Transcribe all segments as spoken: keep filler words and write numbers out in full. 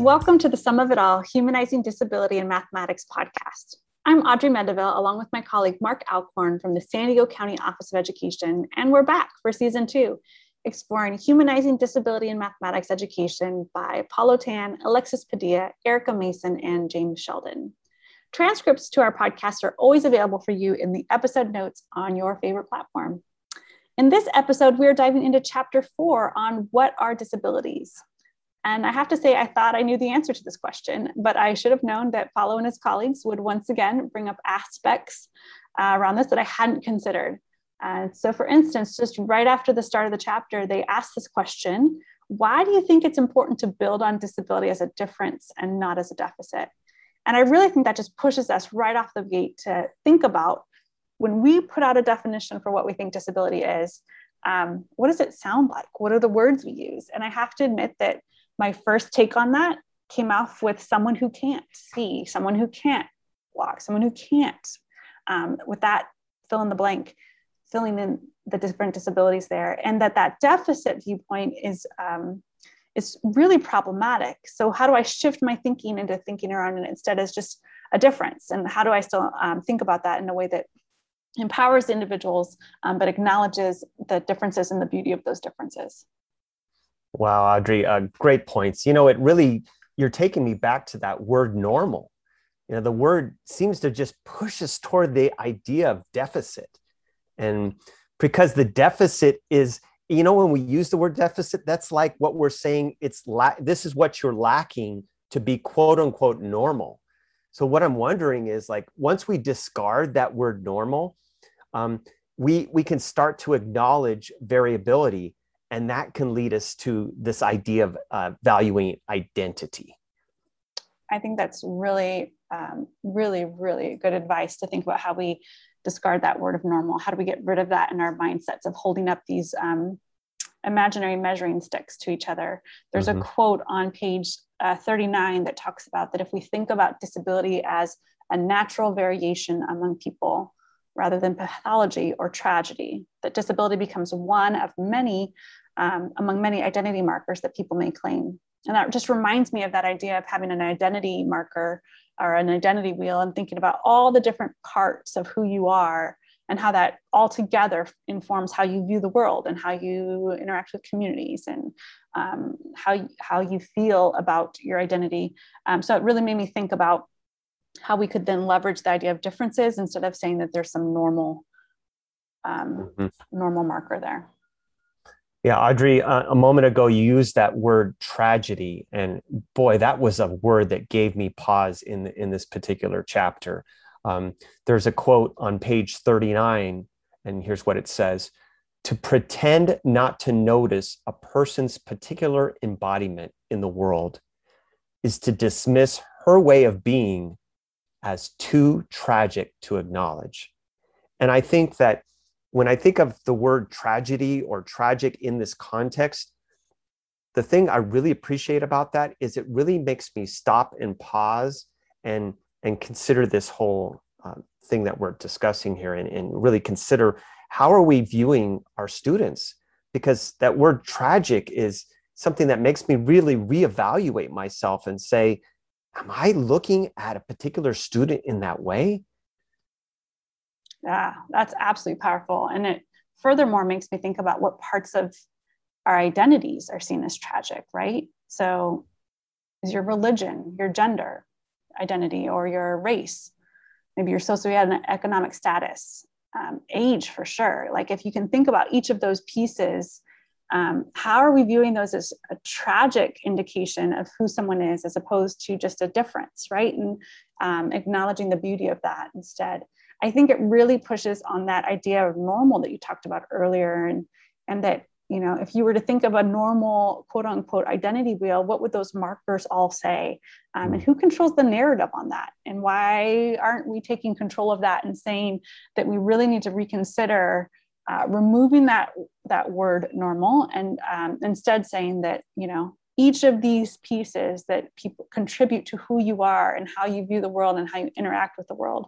Welcome to the Sum of It All, Humanizing Disability in Mathematics podcast. I'm Audrey Mendeville, along with my colleague, Mark Alcorn from the San Diego County Office of Education, and we're back for season two, exploring Humanizing Disability in Mathematics Education by Paulo Tan, Alexis Padilla, Erica Mason, and James Sheldon. Transcripts to our podcast are always available for you in the episode notes on your favorite platform. In this episode, we are diving into chapter four on what are disabilities? And I have to say, I thought I knew the answer to this question, but I should have known that Paulo and his colleagues would once again bring up aspects uh, around this that I hadn't considered. Uh, so for instance, just right after the start of the chapter, they asked this question, why do you think it's important to build on disability as a difference and not as a deficit? And I really think that just pushes us right off the gate to think about when we put out a definition for what we think disability is, um, what does it sound like? What are the words we use? And I have to admit that my first take on that came off with someone who can't see, someone who can't walk, someone who can't, um, with that fill in the blank, filling in the different disabilities there. And that that deficit viewpoint is, um, is really problematic. So how do I shift my thinking into thinking around it instead as just a difference? And how do I still um, think about that in a way that empowers individuals, um, but acknowledges the differences and the beauty of those differences? Wow, Audrey, uh, great points. You know, it really, you're taking me back to that word normal. You know, the word seems to just push us toward the idea of deficit. And because the deficit is, you know, when we use the word deficit, that's like what we're saying, it's la- this is what you're lacking to be quote unquote normal. So what I'm wondering is like, once we discard that word normal, um, we, we can start to acknowledge variability. And that can lead us to this idea of uh, valuing identity. I think that's really, um, really, really good advice to think about how we discard that word of normal. How do we get rid of that in our mindsets of holding up these um, imaginary measuring sticks to each other? There's mm-hmm. a quote on page uh, thirty-nine that talks about that if we think about disability as a natural variation among people, rather than pathology or tragedy, that disability becomes one of many, um, among many identity markers that people may claim. And that just reminds me of that idea of having an identity marker or an identity wheel and thinking about all the different parts of who you are and how that all together informs how you view the world and how you interact with communities and um, how, how you feel about your identity. Um, so it really made me think about how we could then leverage the idea of differences instead of saying that there's some normal, um, mm-hmm. normal marker there. Yeah, Audrey, uh, a moment ago, you used that word tragedy. And boy, that was a word that gave me pause in, in this particular chapter. Um, there's a quote on page thirty-nine, and here's what it says. To pretend not to notice a person's particular embodiment in the world is to dismiss her way of being as too tragic to acknowledge. And I think that when I think of the word tragedy or tragic in this context, the thing I really appreciate about that is it really makes me stop and pause and, and consider this whole uh, thing that we're discussing here and, and really consider how are we viewing our students? Because that word tragic is something that makes me really reevaluate myself and say, am I looking at a particular student in that way? Yeah, that's absolutely powerful. And it furthermore makes me think about what parts of our identities are seen as tragic, right? So is your religion, your gender identity, or your race, maybe your socioeconomic status, um, age for sure. Like if you can think about each of those pieces, Um, how are we viewing those as a tragic indication of who someone is as opposed to just a difference, right? And um, acknowledging the beauty of that instead. I think it really pushes on that idea of normal that you talked about earlier and, and that, you know, if you were to think of a normal quote unquote identity wheel, what would those markers all say? Um, and who controls the narrative on that? And why aren't we taking control of that and saying that we really need to reconsider Uh, removing that that word normal and um, instead saying that, you know, each of these pieces that people contribute to who you are and how you view the world and how you interact with the world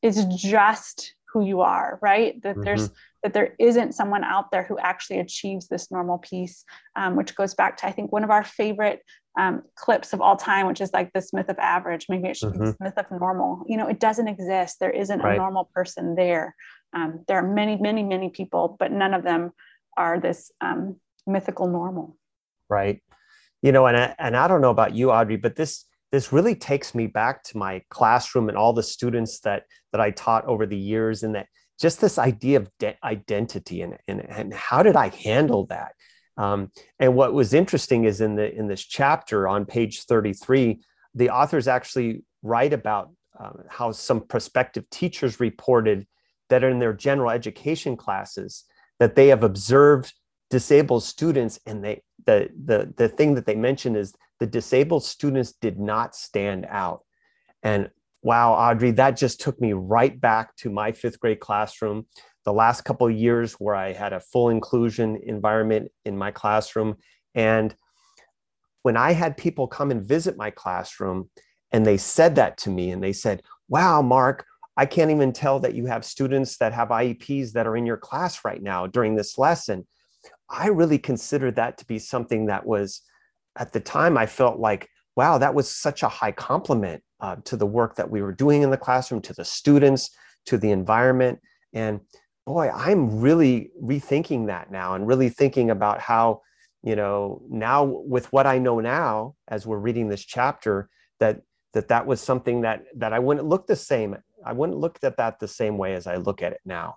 is just who you are, right? That mm-hmm. there's that there isn't someone out there who actually achieves this normal piece, um, which goes back to, I think, one of our favorite um, clips of all time, which is like this myth of average, maybe it should mm-hmm. be this myth of normal. You know, it doesn't exist. There isn't right. a normal person there. Um, there are many, many, many people, but none of them are this um, mythical normal. Right. You know, and I, and I don't know about you, Audrey, but this this really takes me back to my classroom and all the students that that I taught over the years, and that just this idea of de- identity and, and and how did I handle that? Um, and what was interesting is in the in this chapter on page thirty-three, the authors actually write about um, how some prospective teachers reported that in their general education classes that they have observed disabled students, and they the the the thing that they mention is the disabled students did not stand out. And wow, Audrey, that just took me right back to my fifth grade classroom. The last couple of years where I had a full inclusion environment in my classroom. And when I had people come and visit my classroom and they said that to me and they said, wow, Mark, I can't even tell that you have students that have I E Ps that are in your class right now during this lesson. I really considered that to be something that was, at the time, I felt like, wow, that was such a high compliment uh, to the work that we were doing in the classroom, to the students, to the environment. And boy, I'm really rethinking that now and really thinking about how, you know, now with what I know now, as we're reading this chapter, that that, that was something that, that I wouldn't look the same. I wouldn't look at that the same way as I look at it now.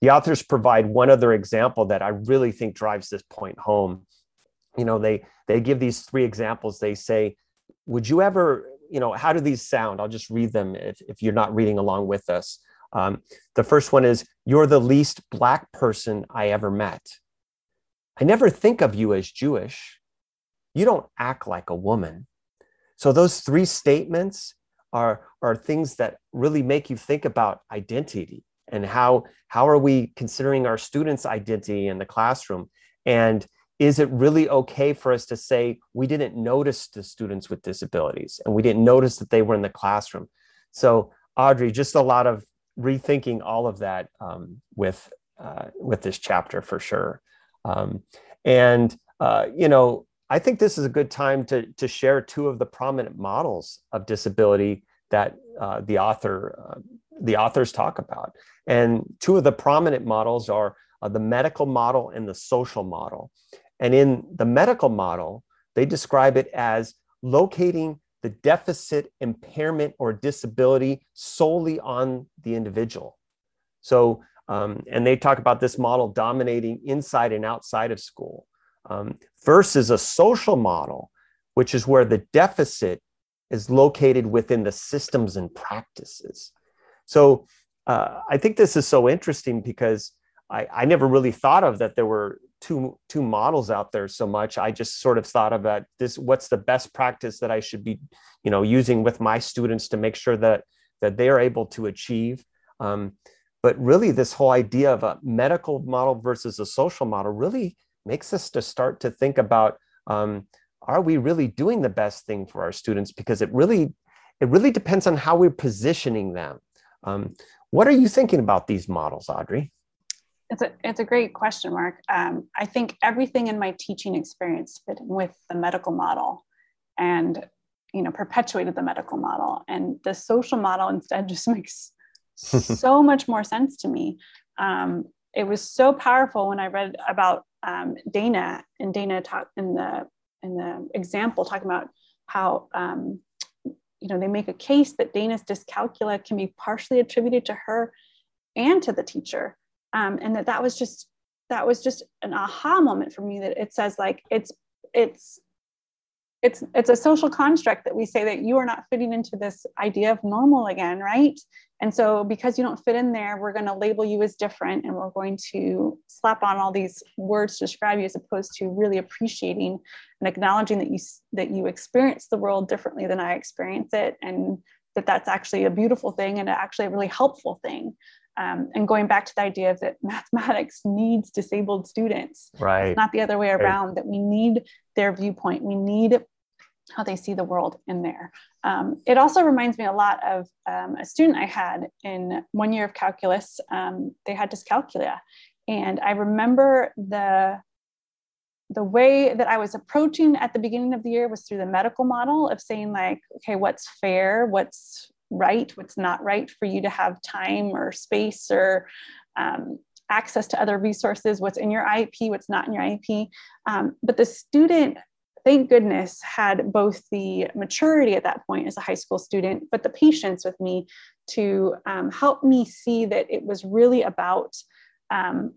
The authors provide one other example that I really think drives this point home. You know, they they give these three examples. They say, would you ever, you know, how do these sound? I'll just read them if, if you're not reading along with us. Um, the first one is, you're the least Black person I ever met. I never think of you as Jewish. You don't act like a woman. So those three statements are, are things that really make you think about identity and how, how are we considering our students' identity in the classroom? And is it really okay for us to say, we didn't notice the students with disabilities and we didn't notice that they were in the classroom? So Audrey, just a lot of rethinking all of that um, with uh, with this chapter for sure. Um, and, uh, you know, I think this is a good time to, to share two of the prominent models of disability that uh, the author, uh, the authors talk about. And two of the prominent models are uh, the medical model and the social model. And in the medical model, they describe it as locating the deficit, impairment, or disability solely on the individual. So, um, and they talk about this model dominating inside and outside of school, um, versus a social model, which is where the deficit is located within the systems and practices. So uh, I think this is so interesting because I, I never really thought of that there were Two, two models out there so much. I just sort of thought about this, what's the best practice that I should be, you know, using with my students to make sure that, that they're able to achieve. Um, but really this whole idea of a medical model versus a social model really makes us to start to think about, um, are we really doing the best thing for our students? Because it really, it really depends on how we're positioning them. Um, what are you thinking about these models, Audrey? It's a, it's a great question, Mark. Um, I think everything in my teaching experience fit with the medical model and, you know, perpetuated the medical model. And the social model instead just makes so much more sense to me. Um, it was so powerful when I read about um, Dana, and Dana talked in the, in the example talking about how, um, you know, they make a case that Dana's dyscalculia can be partially attributed to her and to the teacher. Um, and that that was just, that was just an aha moment for me, that it says like, it's, it's, it's, it's a social construct that we say that you are not fitting into this idea of normal again. Right. And so because you don't fit in there, we're going to label you as different. And we're going to slap on all these words to describe you, as opposed to really appreciating and acknowledging that you, that you experience the world differently than I experience it. And that that's actually a beautiful thing and actually a really helpful thing. Um, and going back to the idea of that mathematics needs disabled students, right? It's not the other way around, right. That we need their viewpoint. We need how they see the world in there. Um, it also reminds me a lot of um, a student I had in one year of calculus. Um, they had dyscalculia. And I remember the, the way that I was approaching at the beginning of the year was through the medical model of saying like, okay, what's fair, what's right, what's not right for you to have time or space or um, access to other resources, what's in your I E P, what's not in your I E P. Um, but the student, thank goodness, had both the maturity at that point as a high school student, but the patience with me to um, help me see that it was really about um,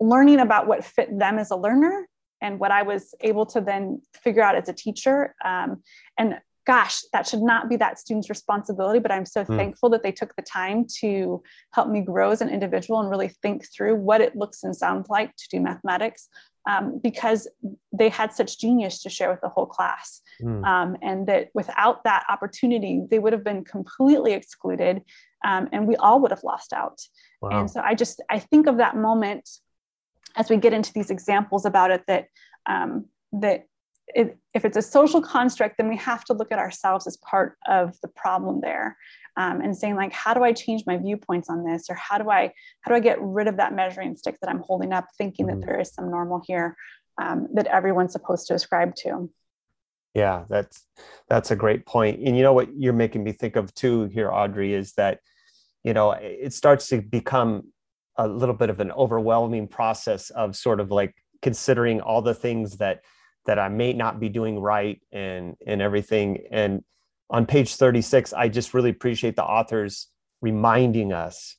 learning about what fit them as a learner and what I was able to then figure out as a teacher. Um, and gosh, that should not be that student's responsibility, but I'm so mm. thankful that they took the time to help me grow as an individual and really think through what it looks and sounds like to do mathematics, um, because they had such genius to share with the whole class. Mm. Um, and that without that opportunity, they would have been completely excluded, um, and we all would have lost out. Wow. And so I just, I think of that moment as we get into these examples about it, that, um, that, It, if it's a social construct, then we have to look at ourselves as part of the problem there, um, and saying like, how do I change my viewpoints on this? Or how do I, how do I get rid of that measuring stick that I'm holding up, thinking mm-hmm. that there is some normal here um, that everyone's supposed to ascribe to? Yeah, that's, that's a great point. And you know what you're making me think of too here, Audrey, is that, you know, it starts to become a little bit of an overwhelming process of sort of like considering all the things that that I may not be doing right and, and everything. And on page thirty-six, I just really appreciate the authors reminding us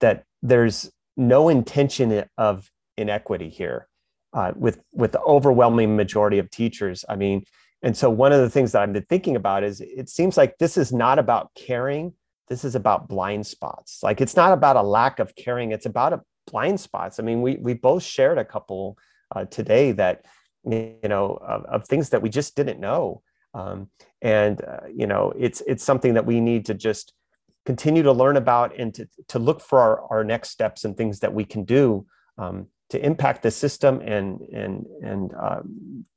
that there's no intention of inequity here uh, with, with the overwhelming majority of teachers. I mean, and so one of the things that I've been thinking about is it seems like this is not about caring. This is about blind spots. Like it's not about a lack of caring. It's about a blind spots. I mean, we, we both shared a couple uh, today that, you know, of, of things that we just didn't know. Um, and, uh, you know, it's, it's something that we need to just continue to learn about and to, to look for our, our next steps and things that we can do um, to impact the system and, and, and uh,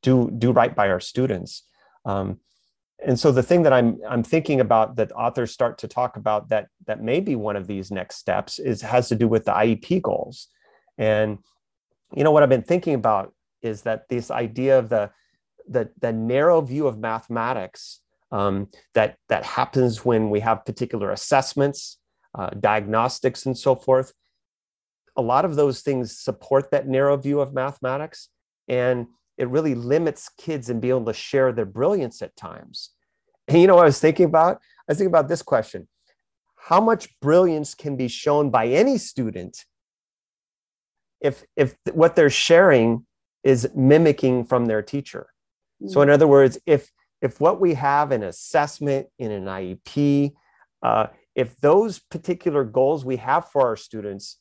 do, do right by our students. Um, and so the thing that I'm, I'm thinking about that authors start to talk about that, that may be one of these next steps is has to do with the I E P goals. And, you know, what I've been thinking about is that this idea of the, the, the narrow view of mathematics um, that, that happens when we have particular assessments, uh, diagnostics, and so forth. A lot of those things support that narrow view of mathematics, and it really limits kids in being able to share their brilliance at times. And you know what I was thinking about? I was thinking about this question. How much brilliance can be shown by any student if, if what they're sharing is mimicking from their teacher? So in other words, if if what we have in assessment, in an I E P, uh, if those particular goals we have for our students,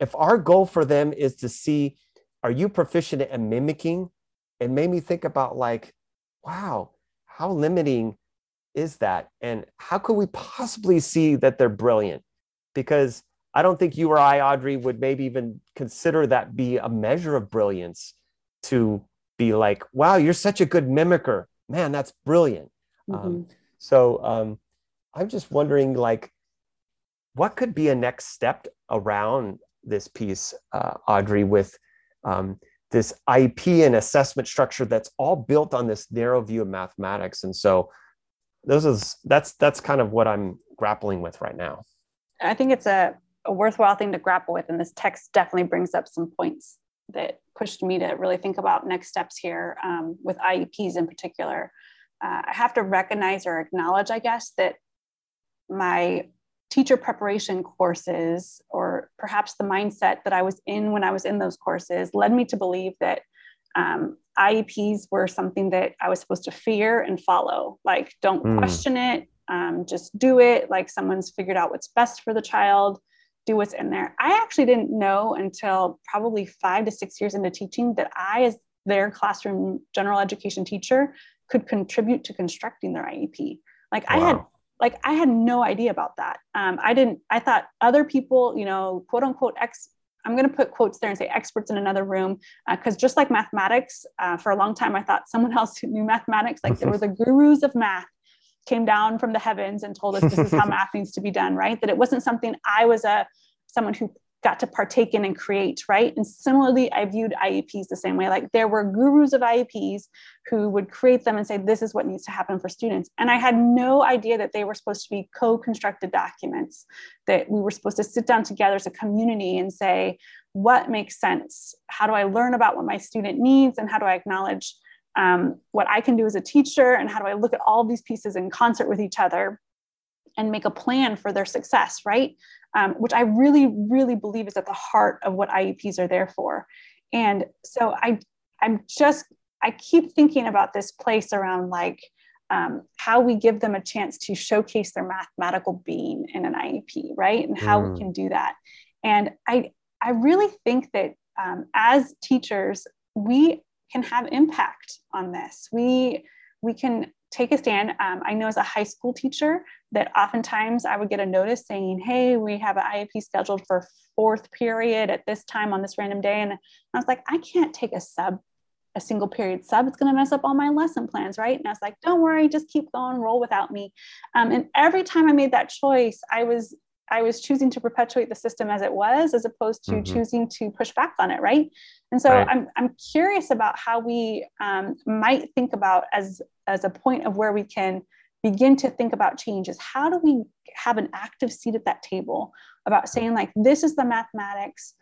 if our goal for them is to see, are you proficient at mimicking? It made me think about like, wow, how limiting is that? And how could we possibly see that they're brilliant? Because I don't think you or I, Audrey, would maybe even consider that be a measure of brilliance, to be like, wow, you're such a good mimicker. Man, that's brilliant. Mm-hmm. Um, so um, I'm just wondering, like, what could be a next step around this piece, uh, Audrey, with um, this I E P and assessment structure that's all built on this narrow view of mathematics? And so those is, that's, that's kind of what I'm grappling with right now. I think it's a, a worthwhile thing to grapple with. And this text definitely brings up some points that pushed me to really think about next steps here um, with I E Ps in particular. Uh, I have to recognize or acknowledge, I guess, that my teacher preparation courses, or perhaps the mindset that I was in when I was in those courses, led me to believe that um, I E Ps were something that I was supposed to fear and follow. Like, don't mm. question it, um, just do it. Like, someone's figured out what's best for the child, do what's in there. I actually didn't know until probably five to six years into teaching that I, as their classroom general education teacher, could contribute to constructing their I E P. Like wow. I had, like I had no idea about that. Um, I didn't, I thought other people, you know, quote unquote, ex, I'm going to put quotes there and say experts in another room. Uh, Cause just like mathematics, uh, for a long time, I thought someone else who knew mathematics, like there were the gurus of math, came down from the heavens and told us this is how math needs to be done, right? That it wasn't something I was a someone who got to partake in and create, right? And similarly, I viewed I E Ps the same way. Like, there were gurus of I E Ps who would create them and say, this is what needs to happen for students. And I had no idea that they were supposed to be co-constructed documents, that we were supposed to sit down together as a community and say, what makes sense? How do I learn about what my student needs? And how do I acknowledge um, what I can do as a teacher? And how do I look at all these pieces in concert with each other and make a plan for their success, right? Um, which I really, really believe is at the heart of what I E Ps are there for. And so I, I'm just, I keep thinking about this place around like um, how we give them a chance to showcase their mathematical being in an I E P, right? And how mm. we can do that. And I, I really think that um, as teachers, we can have impact on this. We, we can take a stand. Um, I know as a high school teacher that oftentimes I would get a notice saying, hey, we have an I E P scheduled for fourth period at this time on this random day. And I was like, I can't take a sub, a single period sub. It's going to mess up all my lesson plans, right? And I was like, don't worry, just keep going, roll without me. Um, and every time I made that choice, I was I was choosing to perpetuate the system as it was, as opposed to mm-hmm. choosing to push back on it, right? And so right. I'm, I'm curious about how we um, might think about as, as a point of where we can begin to think about changes. How do we have an active seat at that table about saying, like, this is the mathematics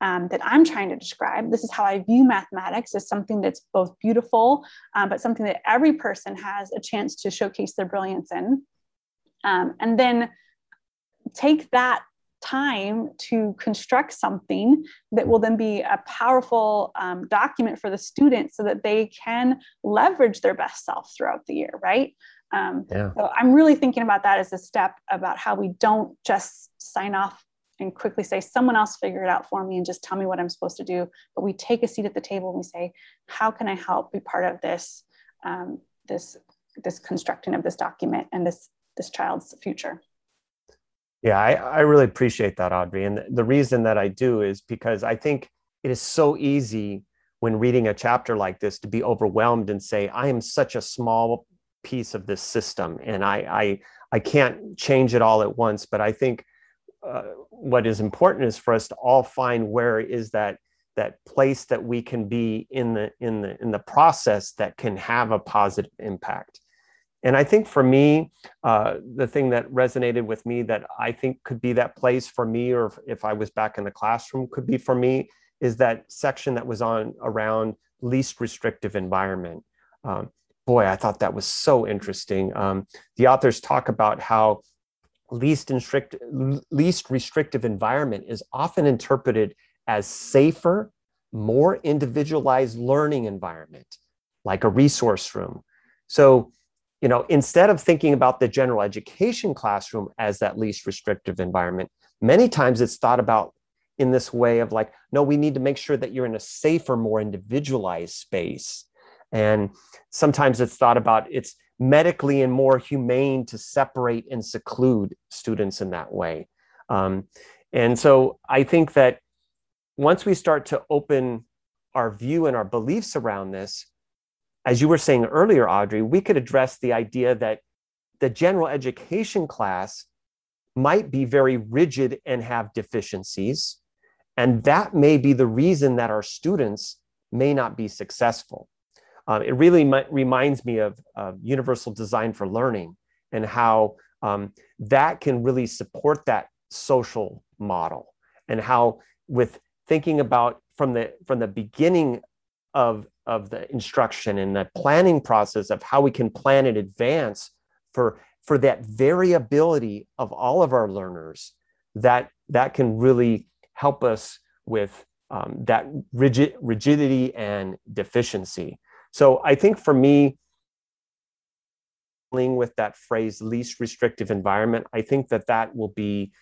um, that I'm trying to describe. This is how I view mathematics as something that's both beautiful, um, but something that every person has a chance to showcase their brilliance in. Um, and then take that time to construct something that will then be a powerful um, document for the student so that they can leverage their best self throughout the year, right? Um, yeah. So I'm really thinking about that as a step about how we don't just sign off and quickly say, someone else figure it out for me and just tell me what I'm supposed to do. But we take a seat at the table and we say, how can I help be part of this, um, this, this constructing of this document and this, this child's future? Yeah, I, I really appreciate that, Audrey. And the reason that I do is because I think it is so easy when reading a chapter like this to be overwhelmed and say, I am such a small piece of this system and I, I, I can't change it all at once. But I think uh, what is important is for us to all find where is that that place that we can be in the, in the, in the process that can have a positive impact. And I think for me, uh, the thing that resonated with me that I think could be that place for me, or if, if I was back in the classroom could be for me, is that section that was on around least restrictive environment. Um, boy, I thought that was so interesting. Um, the authors talk about how least, restrict, least restrictive environment is often interpreted as safer, more individualized learning environment, like a resource room. So, you know, instead of thinking about the general education classroom as that least restrictive environment, many times it's thought about in this way of like, no, we need to make sure that you're in a safer, more individualized space. And sometimes it's thought about it's medically and more humane to separate and seclude students in that way. Um, and so I think that once we start to open our view and our beliefs around this, as you were saying earlier, Audrey, we could address the idea that the general education class might be very rigid and have deficiencies. And that may be the reason that our students may not be successful. Um, it really m- reminds me of uh, Universal Design for Learning and how um, that can really support that social model, and how with thinking about from the, from the beginning of of the instruction and the planning process of how we can plan in advance for, for that variability of all of our learners, that, that can really help us with um, that rigid, rigidity and deficiency. So I think for me, dealing with that phrase, least restrictive environment, I think that that will be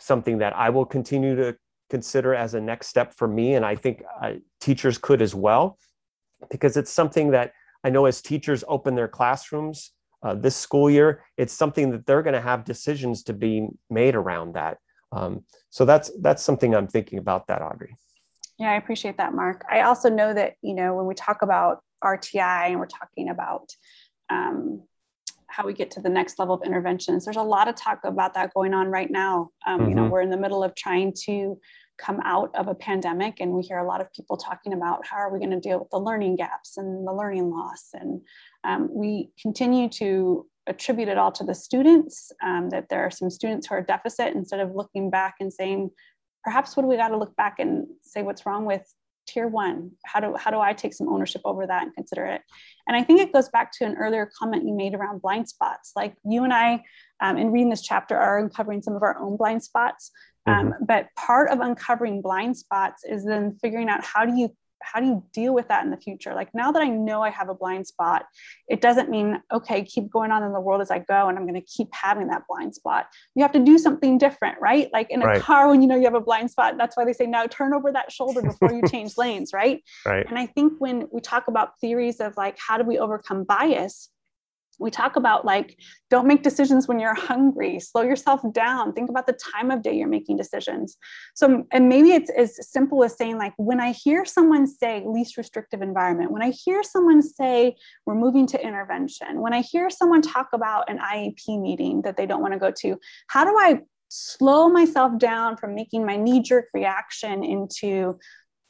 something that I will continue to consider as a next step for me. And I think uh, teachers could as well, because it's something that I know as teachers open their classrooms uh, this school year, it's something that they're going to have decisions to be made around that. Um, so that's that's something I'm thinking about that, Audrey. Yeah, I appreciate that, Mark. I also know that, you know, when we talk about R T I and we're talking about um, how we get to the next level of interventions. There's a lot of talk about that going on right now. Um, mm-hmm. You know, we're in the middle of trying to come out of a pandemic, and we hear a lot of people talking about how are we going to deal with the learning gaps and the learning loss. And um, we continue to attribute it all to the students, um, that there are some students who are deficit, instead of looking back and saying, perhaps what do we got to look back and say, what's wrong with tier one? How do, how do I take some ownership over that and consider it? And I think it goes back to an earlier comment you made around blind spots. Like you and I, um, in reading this chapter, are uncovering some of our own blind spots. Um, mm-hmm. But part of uncovering blind spots is then figuring out how do you how do you deal with that in the future? Like, now that I know I have a blind spot, it doesn't mean, okay, keep going on in the world as I go, and I'm going to keep having that blind spot. You have to do something different, right? Like in a right. car, when you know you have a blind spot, that's why they say, now turn over that shoulder before you change lanes, right? right? And I think when we talk about theories of like, how do we overcome bias? We talk about like, don't make decisions when you're hungry, slow yourself down, think about the time of day you're making decisions. So, and maybe it's as simple as saying like, when I hear someone say least restrictive environment, when I hear someone say we're moving to intervention, when I hear someone talk about an I E P meeting that they don't want to go to, how do I slow myself down from making my knee-jerk reaction into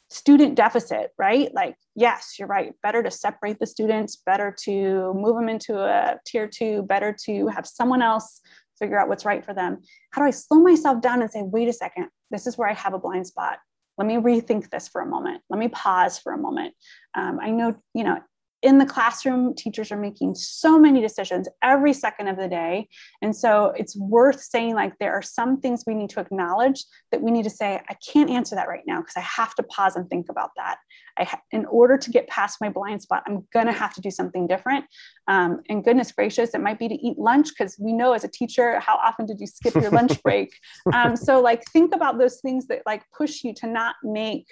student deficit, right? Like, yes, you're right. Better to separate the students, better to move them into a tier two, better to have someone else figure out what's right for them. How do I slow myself down and say, wait a second, this is where I have a blind spot. Let me rethink this for a moment. Let me pause for a moment. Um, I know, you know, in the classroom, teachers are making so many decisions every second of the day. And so it's worth saying like, there are some things we need to acknowledge that we need to say, I can't answer that right now because I have to pause and think about that. I ha- in order to get past my blind spot, I'm going to have to do something different. Um, and goodness gracious, it might be to eat lunch, because we know as a teacher, how often did you skip your lunch break? Um, so like, think about those things that like push you to not make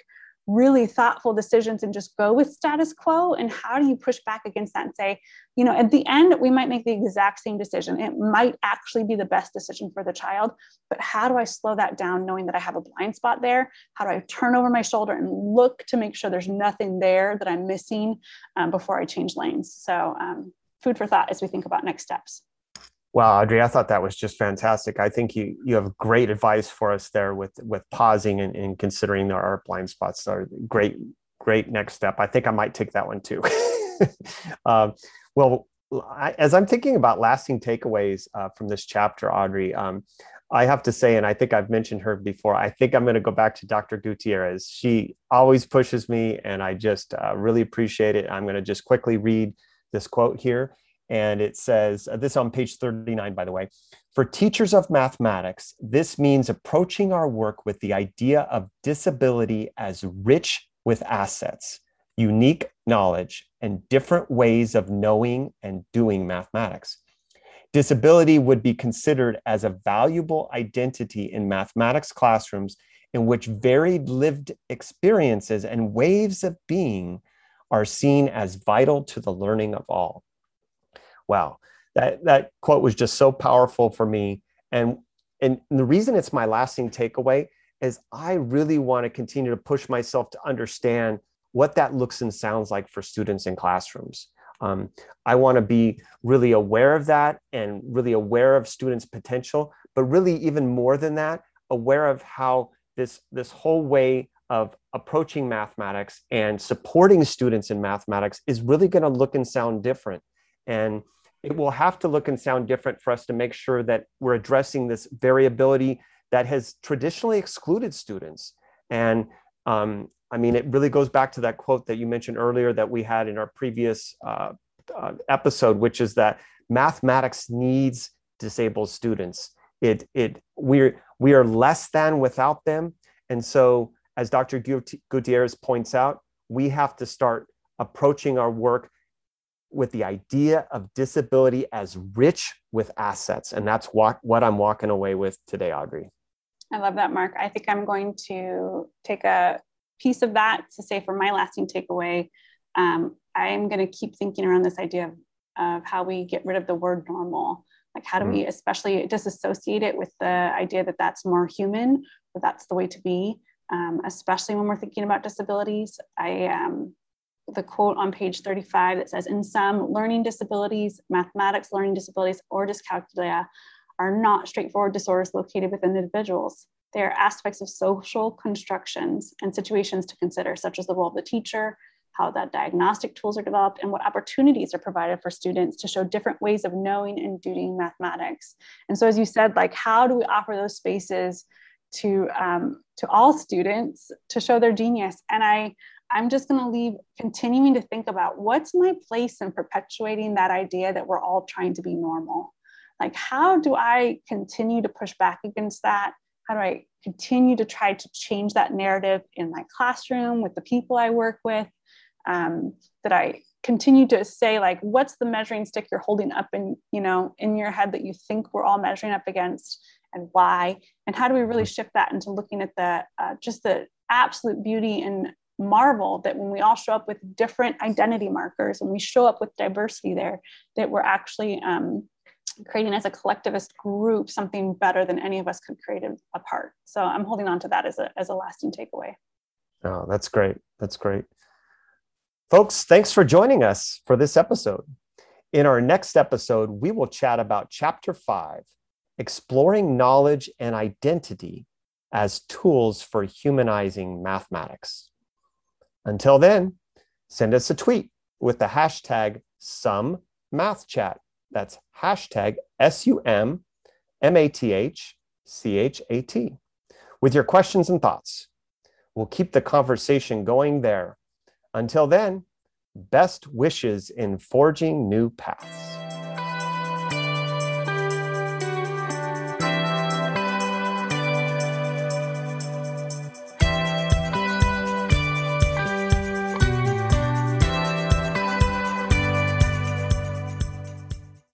really thoughtful decisions and just go with status quo. And how do you push back against that and say, you know, at the end, we might make the exact same decision. It might actually be the best decision for the child, but how do I slow that down knowing that I have a blind spot there? How do I turn over my shoulder and look to make sure there's nothing there that I'm missing um, before I change lanes? So um, food for thought as we think about next steps. Wow, Audrey, I thought that was just fantastic. I think you you have great advice for us there with, with pausing and, and considering there are blind spots. So great, great next step. I think I might take that one too. um, well, I, as I'm thinking about lasting takeaways uh, from this chapter, Audrey, um, I have to say, and I think I've mentioned her before, I think I'm going to go back to Doctor Gutierrez. She always pushes me, and I just uh, really appreciate it. I'm going to just quickly read this quote here. And it says, uh, this on page thirty-nine, by the way, for teachers of mathematics, this means approaching our work with the idea of disability as rich with assets, unique knowledge, and different ways of knowing and doing mathematics. Disability would be considered as a valuable identity in mathematics classrooms in which varied lived experiences and waves of being are seen as vital to the learning of all. Wow, that, that quote was just so powerful for me. And, and the reason it's my lasting takeaway is I really want to continue to push myself to understand what that looks and sounds like for students in classrooms. Um, I want to be really aware of that and really aware of students' potential, but really even more than that, aware of how this, this whole way of approaching mathematics and supporting students in mathematics is really going to look and sound different. And it will have to look and sound different for us to make sure that we're addressing this variability that has traditionally excluded students. And um, I mean, it really goes back to that quote that you mentioned earlier that we had in our previous uh, uh, episode, which is that mathematics needs disabled students. It it we're we are less than without them. And so, as Doctor Gutierrez points out, we have to start approaching our work with the idea of disability as rich with assets. And that's what, what I'm walking away with today, Audrey. I love that, Mark. I think I'm going to take a piece of that to say for my lasting takeaway, um, I'm going to keep thinking around this idea of, of how we get rid of the word normal. Like, how do we especially disassociate it with the idea that that's more human, that that's the way to be, um, especially when we're thinking about disabilities. I um, the quote on page thirty-five that says, in some, learning disabilities, mathematics learning disabilities, or dyscalculia are not straightforward disorders located within individuals. They are aspects of social constructions and situations to consider, such as the role of the teacher, how that diagnostic tools are developed, and what opportunities are provided for students to show different ways of knowing and doing mathematics. And so, as you said, like, how do we offer those spaces to, um, to all students to show their genius? And I, I'm just gonna leave continuing to think about what's my place in perpetuating that idea that we're all trying to be normal. Like, how do I continue to push back against that? How do I continue to try to change that narrative in my classroom, with the people I work with? Um, that I continue to say, like, what's the measuring stick you're holding up in, you know, in your head that you think we're all measuring up against, and why? And how do we really shift that into looking at the uh, just the absolute beauty and marvel that when we all show up with different identity markers, when we show up with diversity there, that we're actually um, creating as a collectivist group something better than any of us could create apart. So I'm holding on to that as a, as a lasting takeaway. Oh, that's great. That's great. Folks, thanks for joining us for this episode. In our next episode, we will chat about Chapter five, Exploring Knowledge and Identity as Tools for Humanizing Mathematics. Until then, send us a tweet with the hashtag SumMathChat. That's hashtag S U M M A T H C H A T with your questions and thoughts. We'll keep the conversation going there. Until then, best wishes in forging new paths.